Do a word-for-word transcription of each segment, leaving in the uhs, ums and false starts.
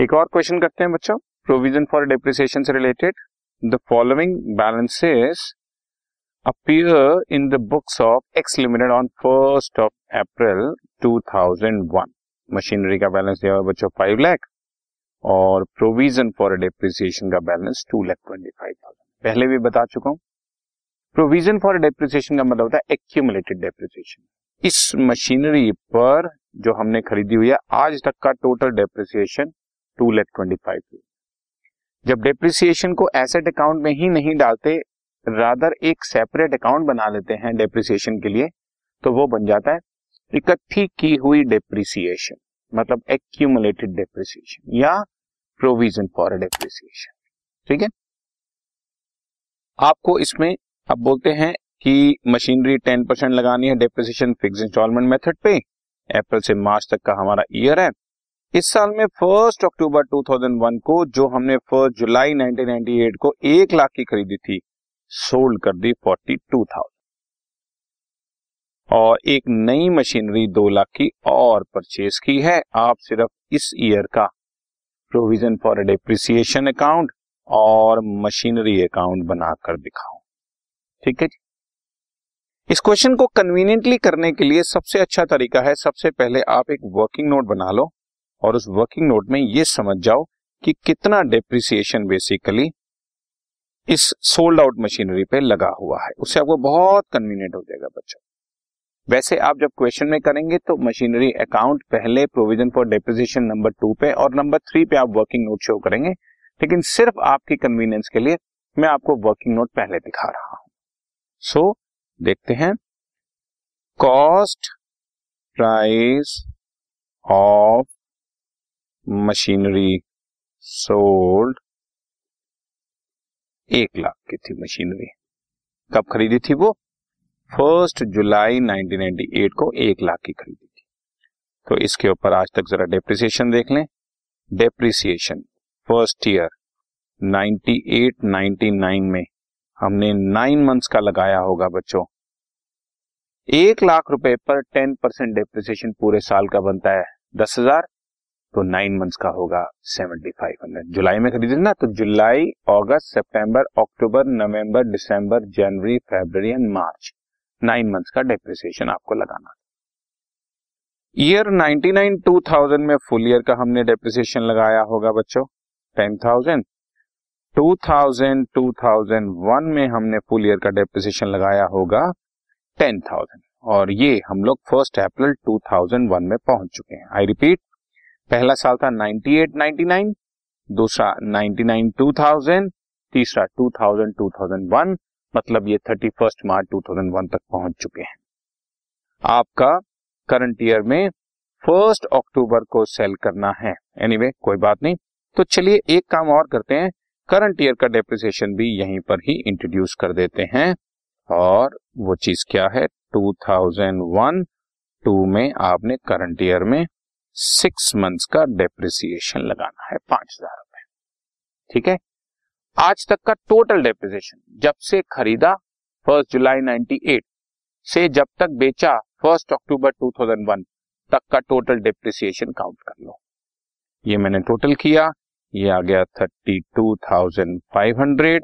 एक और क्वेश्चन करते हैं बच्चों, प्रोविजन फॉर डेप्रिसिएशन से related. The following balances appear in the books of X Limited on first of April two thousand one। Machinery का balance दिया हुआ बच्चों पाँच लाख और प्रोविजन फॉर डेप्रिसिएशन का बैलेंस दो लाख पच्चीस हज़ार। पहले भी बता चुका हूं, प्रोविजन फॉर डेप्रिसिएशन का मतलब होता है एक्यूमुलेटेड डेप्रिसिएशन। इस मशीनरी पर जो हमने खरीदी हुई है आज तक का टोटल डेप्रिसिएशन दो लाख पच्चीस हज़ार। जब डेप्रिसिएशन को एसेट अकाउंट में ही नहीं डालते, रादर एक सेपरेट अकाउंट बना लेते हैं डेप्रिसिएशन के लिए, तो वो बन जाता है इकट्ठी की हुई डेप्रिसिएशन, मतलब एक्यूमुलेटेड डेप्रिसिएशन या प्रोविजन फॉर डेप्रिसिएशन। ठीक है, आपको इसमें अब बोलते हैं कि मशीनरी टेन परसेंट लगानी है डेप्रिसिएशन फिक्स इंस्टॉलमेंट मेथड पे। अप्रैल से मार्च तक का हमारा ईयर है। इस साल में फर्स्ट अक्टूबर दो हज़ार एक को जो हमने फर्स्ट जुलाई उन्नीस सौ अट्ठानवे को एक लाख की खरीदी थी, सोल्ड कर दी बयालीस हज़ार और एक नई मशीनरी दो लाख की और परचेज की है। आप सिर्फ इस ईयर का प्रोविजन फॉर डेप्रिसिएशन अकाउंट और मशीनरी अकाउंट बनाकर दिखाओ। ठीक है जी, इस क्वेश्चन को कन्वीनियंटली करने के लिए सबसे अच्छा तरीका है, सबसे पहले आप एक वर्किंग नोट बना लो और उस वर्किंग नोट में ये समझ जाओ कि कितना डेप्रिसिएशन बेसिकली इस सोल्ड आउट मशीनरी पे लगा हुआ है। उससे आपको बहुत कन्वीनियंट हो जाएगा बच्चों। वैसे आप जब क्वेश्चन में करेंगे तो मशीनरी अकाउंट पहले provision for depreciation number two पे और नंबर थ्री पे आप वर्किंग नोट शो करेंगे, लेकिन सिर्फ आपकी कन्वीनियंस के लिए मैं आपको वर्किंग नोट पहले दिखा रहा हूं। सो so, देखते हैं, cost price of machinery sold, एक लाख की थी मशीनरी। कब खरीदी थी वो? फर्स्ट जुलाई उन्नीस सौ अट्ठानवे को एक लाख की खरीदी थी। तो इसके ऊपर आज तक जरा डेप्रिसिएशन देख लें। डेप्रिसिएशन फर्स्ट ईयर अट्ठानवे निन्यानवे में हमने नाइन मंथ्स का लगाया होगा बच्चों। एक लाख रुपए पर टेन परसेंट डेप्रिसिएशन पूरे साल का बनता है दस हज़ार, तो नाइन मंथ्स का होगा पचहत्तर सौ। जुलाई में खरीदे ना, तो जुलाई, अगस्त, सितंबर, अक्टूबर, नवंबर, दिसंबर, जनवरी, फरवरी एंड मार्च, नाइन मंथ्स का डेप्रिसिएशन आपको लगाना। ईयर निन्यानवे दो हज़ार में फुल ईयर का हमने डेप्रिसिएशन लगाया होगा बच्चों दस हज़ार। दो हज़ार दो हज़ार एक में हमने फुल ईयर का डेप्रिसिएशन लगाया होगा दस हज़ार और ये हम लोग फर्स्ट अप्रैल दो हज़ार एक में पहुंच चुके हैं। आई रिपीट, पहला साल था अट्ठानवे निन्यानवे, दूसरा निन्यानवे दो हज़ार, तीसरा दो हज़ार दो हज़ार एक, मतलब ये इकतीस मार्च दो हज़ार एक तक पहुंच चुके हैं। आपका करंट ईयर में फर्स्ट अक्टूबर को सेल करना है। एनीवे anyway, कोई बात नहीं, तो चलिए एक काम और करते हैं, करंट ईयर का डेप्रिसिएशन भी यहीं पर ही इंट्रोड्यूस कर देते हैं। और वो चीज क्या है, दो हज़ार एक दो में आपने करंट ईयर में सिक्स मंथ्स का डेप्रिसिएशन लगाना है पांच हजार रुपए। ठीक है, आज तक का टोटल डेप्रिसिएशन जब से खरीदा फर्स्ट जुलाई अट्ठानवे से जब तक बेचा फर्स्ट अक्टूबर दो हज़ार एक तक का टोटल डेप्रिसिएशन काउंट कर लो। ये मैंने टोटल किया, ये आ गया बत्तीस हज़ार पाँच सौ।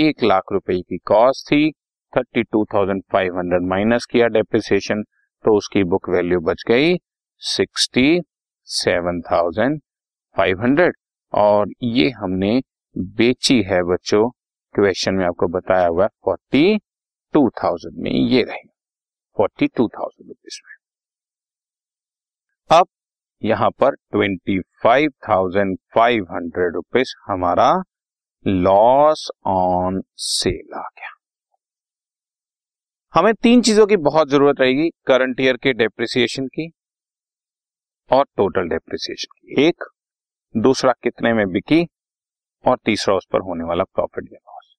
एक लाख रुपए की कॉस्ट थी, बत्तीस हज़ार पाँच सौ माइनस किया डेप्रिसिएशन, तो उसकी बुक वैल्यू बच गई सड़सठ हज़ार पाँच सौ और ये हमने बेची है बच्चों, क्वेश्चन में आपको बताया हुआ बयालीस हज़ार में, ये रही बयालीस हज़ार रुपीस में। अब यहां पर पच्चीस हज़ार पाँच सौ रुपीस हमारा लॉस ऑन सेल आ गया। हमें तीन चीजों की बहुत जरूरत रहेगी, करंट ईयर के डेप्रिसिएशन की और टोटल डेप्रिसिएशन, एक, दूसरा कितने में बिकी, और तीसरा उस पर होने वाला प्रॉफिट या लॉस।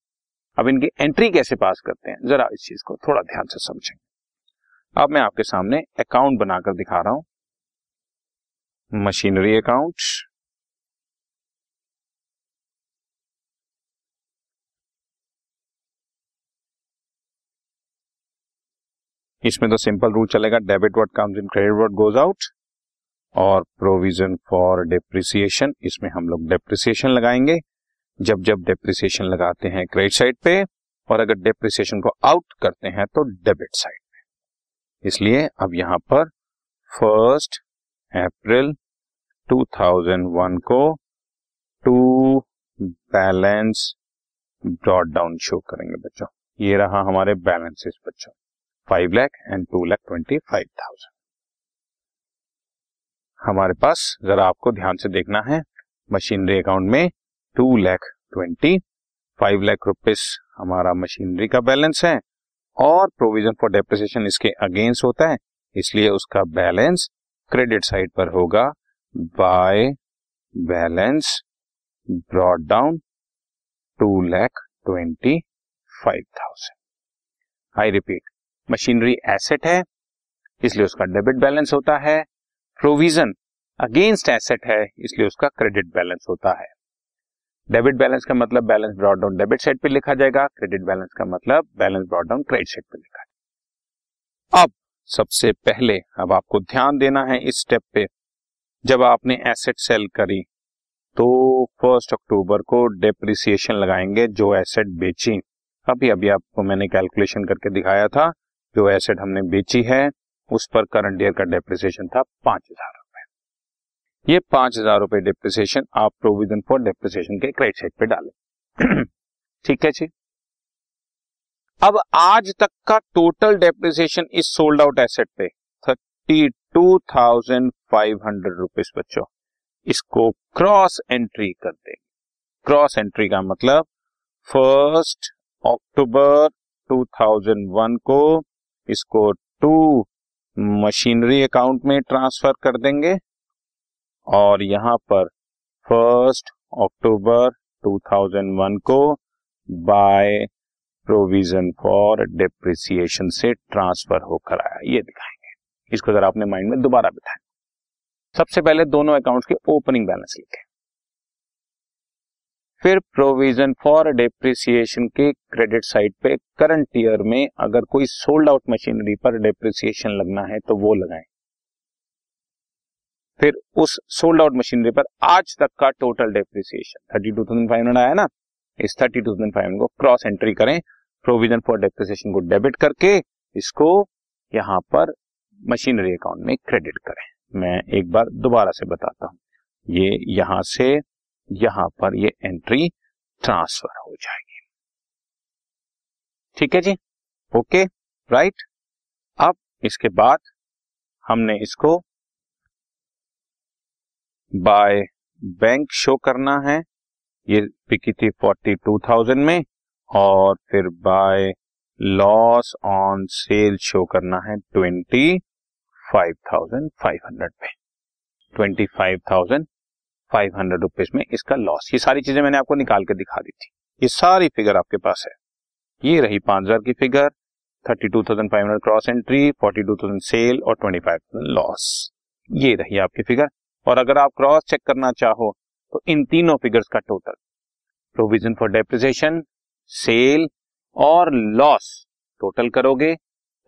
अब इनकी एंट्री कैसे पास करते हैं, जरा इस चीज को थोड़ा ध्यान से समझेंगे। अब मैं आपके सामने अकाउंट बनाकर दिखा रहा हूं, मशीनरी अकाउंट, इसमें तो सिंपल रूल चलेगा, debit what comes in, credit what goes out, और प्रोविजन फॉर डेप्रिसिएशन, इसमें हम लोग डेप्रिसिएशन लगाएंगे जब जब डेप्रिसिएशन लगाते हैं क्रेडिट साइड पे, और अगर डेप्रिसिएशन को आउट करते हैं तो डेबिट साइड पे। इसलिए अब यहां पर first April two thousand one को to balance dot down show करेंगे बच्चों। ये रहा हमारे बैलेंसेस बच्चों, five lakh and two lakh twenty five thousand हमारे पास। जरा आपको ध्यान से देखना है, मशीनरी अकाउंट में two lakh twenty five lakh rupees हमारा मशीनरी का बैलेंस है, और प्रोविजन फॉर डेप्रिसिएशन इसके अगेंस्ट होता है, इसलिए उसका बैलेंस क्रेडिट साइड पर होगा by balance brought down two lakh twenty five thousand. I repeat, machinery asset है इसलिए उसका डेबिट बैलेंस होता है, प्रोविजन अगेंस्ट एसेट है इसलिए उसका क्रेडिट बैलेंस होता है। डेबिट बैलेंस का मतलब balance brought down debit side पे लिखा जाएगा, क्रेडिट बैलेंस का मतलब balance brought down credit side पे लिखा जाएगा। अब सबसे पहले अब आपको ध्यान देना है इस स्टेप पे, जब आपने एसेट सेल करी तो फर्स्ट अक्टूबर को डेप्रिसिएशन लगाएंगे जो एसेट बेची। अभी अभी आपको मैंने कैलकुलेशन करके दिखाया था, जो एसेट हमने बेची है उस पर करंट ईयर का डेप्रिसिएशन था पांच हजार रुपए। ये पांच हजार रुपए डेप्रिसिएशन आप प्रोविजन फॉर डेप्रिसिएशन के क्रेडिट साइड पे डालें। ठीक है जी। अब आज तक का टोटल डेप्रिसिएशन इस सोल्ड आउट एसेट पे thirty two thousand five hundred rupees बच्चों, इसको क्रॉस एंट्री कर देंगे। क्रॉस एंट्री का मतलब first October two thousand one को इसको टू मशीनरी अकाउंट में ट्रांसफर कर देंगे, और यहां पर first October two thousand one को बाय प्रोविजन फॉर डेप्रिसिएशन से ट्रांसफर होकर आया, ये दिखाएंगे। इसको जरा अपने माइंड में दोबारा बिठाएं। सबसे पहले दोनों अकाउंट्स के ओपनिंग बैलेंस लिखें, फिर प्रोविजन फॉर डेप्रिसिएशन के क्रेडिट साइड पे करंट ईयर में अगर कोई सोल्ड आउट मशीनरी पर डेप्रिसिएशन लगना है तो वो लगाएं, फिर उस सोल्ड आउट मशीनरी पर आज तक का total depreciation thirty two thousand five hundred आया ना, इस thirty two thousand five hundred को क्रॉस एंट्री करें, प्रोविजन फॉर डेप्रिसिएशन को डेबिट करके इसको यहां पर मशीनरी अकाउंट में क्रेडिट करें। मैं एक बार दोबारा से बताता हूँ, ये यहां से यहां पर ये एंट्री ट्रांसफर हो जाएगी। ठीक है जी, ओके राइट। अब इसके बाद हमने इसको बाय बैंक शो करना है, ये बिकी थी फोर्टी टू थाउजेंड में, और फिर by loss on sale show करना है twenty five thousand five hundred पे। Twenty five thousand five hundred rupees में इसका लॉस, ये सारी चीजें मैंने आपको निकाल के दिखा दी थी, ये सारी फिगर आपके पास है। ये रही पांच हजार की figure, thirty two thousand five hundred cross entry, forty two thousand sale और ट्वेंटी फाइव थाउजेंड लॉस, ये रही आपकी फिगर। और अगर आप क्रॉस चेक करना चाहो तो इन तीनों फिगर्स का total, provision for depreciation, sale और लॉस टोटल करोगे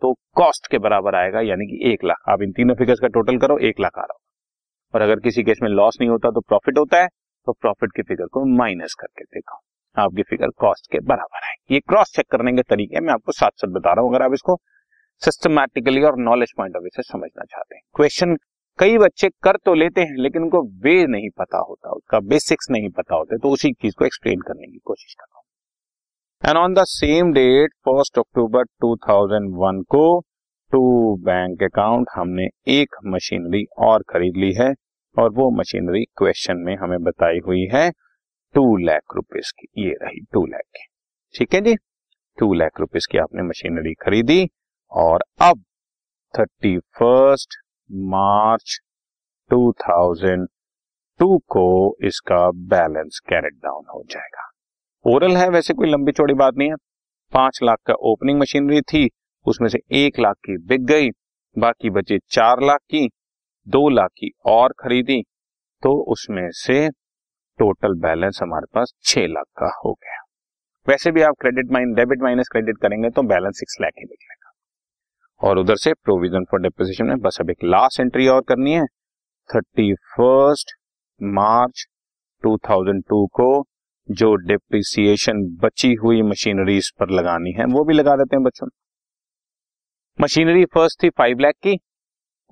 तो कॉस्ट के बराबर आएगा, यानी कि एक लाख। आप इन तीनों फिगर्स का टोटल करो, एक लाख आ रहा होगा, और अगर किसी केस में लॉस नहीं होता तो प्रॉफिट होता है, तो प्रॉफिट की फिगर को माइनस करके देखो, आपकी फिगर कॉस्ट के बराबर है। ये क्रॉस चेक करने के तरीके मैं आपको साथ साथ बता रहा हूं, अगर आप इसको सिस्टमैटिकली और नॉलेज पॉइंट ऑफ व्यू से समझना चाहते हैं। क्वेश्चन कई बच्चे कर तो लेते हैं लेकिन उनको वे नहीं पता होता, उसका बेसिक्स नहीं पता होता, तो उसी चीज को एक्सप्लेन करने की कोशिश कर रहा हूं। And on the same date first October two thousand one को टू बैंक अकाउंट हमने एक मशीनरी और खरीद ली है, और वो मशीनरी क्वेश्चन में हमें बताई हुई है टू लाख रुपीस की, ये रही टू लाख की। ठीक है जी, टू लाख रुपीस की आपने मशीनरी खरीदी, और अब thirty first March two thousand two को इसका बैलेंस कैरेट डाउन हो जाएगा। ओरल है, वैसे कोई लंबी चौड़ी बात नहीं है। पांच लाख का ओपनिंग मशीनरी थी, उसमें से एक लाख की बिक गई, बाकी बचे चार लाख की, दो लाख की और खरीदी, तो उसमें से टोटल बैलेंस हमारे पास छह लाख का हो गया। वैसे भी आप credit minus debit minus credit करेंगे तो बैलेंस सिक्स लाख ही निकलेगा। और उधर से प्रोविजन फॉर डेप्रिसिएशन में बस अब एक लास्ट एंट्री और करनी है, इकतीस मार्च दो हज़ार दो को जो डिप्रिसिएशन बची हुई मशीनरीज पर लगानी है वो भी लगा देते हैं बच्चों। मशीनरी फर्स्ट थी फाइव लाख की,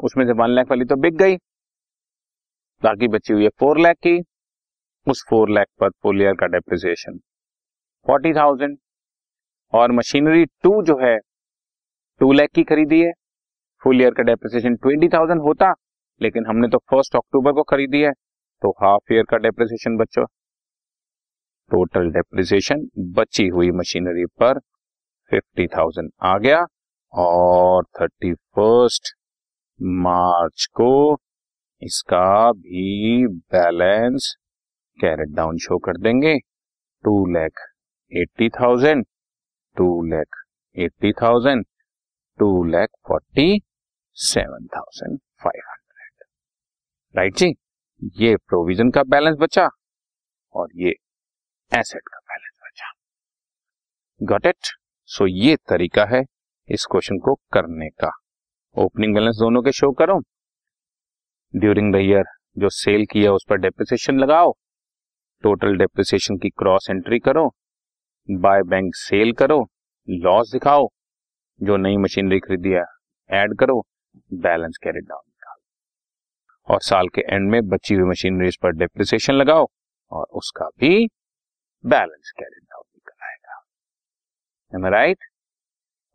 उसमें से वन लाख वाली तो बिक गई, बाकी बची हुई है फोर लाख की, उस फोर लाख पर फुल ईयर का डेप्रिसिएशन फोर्टी थाउजेंड। और मशीनरी टू जो है टू लाख की खरीदी है, फुल ईयर का डेप्रिसिएशन ट्वेंटी थाउजेंड होता, लेकिन हमने तो फर्स्ट अक्टूबर को खरीदी है तो हाफ ईयर का डेप्रिसिएशन बच्चों। टोटल डेप्रिसिएशन बची हुई मशीनरी पर फिफ्टी थाउजेंड आ गया और थर्टी फर्स्ट मार्च को इसका भी बैलेंस कैरेट डाउन शो कर देंगे two lakh eighty thousand, two lakh eighty thousand, two lakh forty seven thousand five hundred. Right जी, ये प्रोविजन का बैलेंस बचा और ये एसेट का बैलेंस बचा। Got it. सो ये तरीका है इस क्वेश्चन को करने का। ओपनिंग बैलेंस दोनों के शो करो, ड्यूरिंग द ईयर जो सेल किया उस पर डेप्रिसिएशन लगाओ, टोटल डेप्रिसिएशन की क्रॉस एंट्री करो, बाय बैंक सेल करो, लॉस दिखाओ, जो नई मशीनरी खरीदी है ऐड करो, बैलेंस कैरी डाउन निकालो और साल के एंड में बची हुई मशीनरी पर डेप्रिसिएशन लगाओ और उसका भी बैलेंस कैरी डाउन निकलाएगा। Am I right?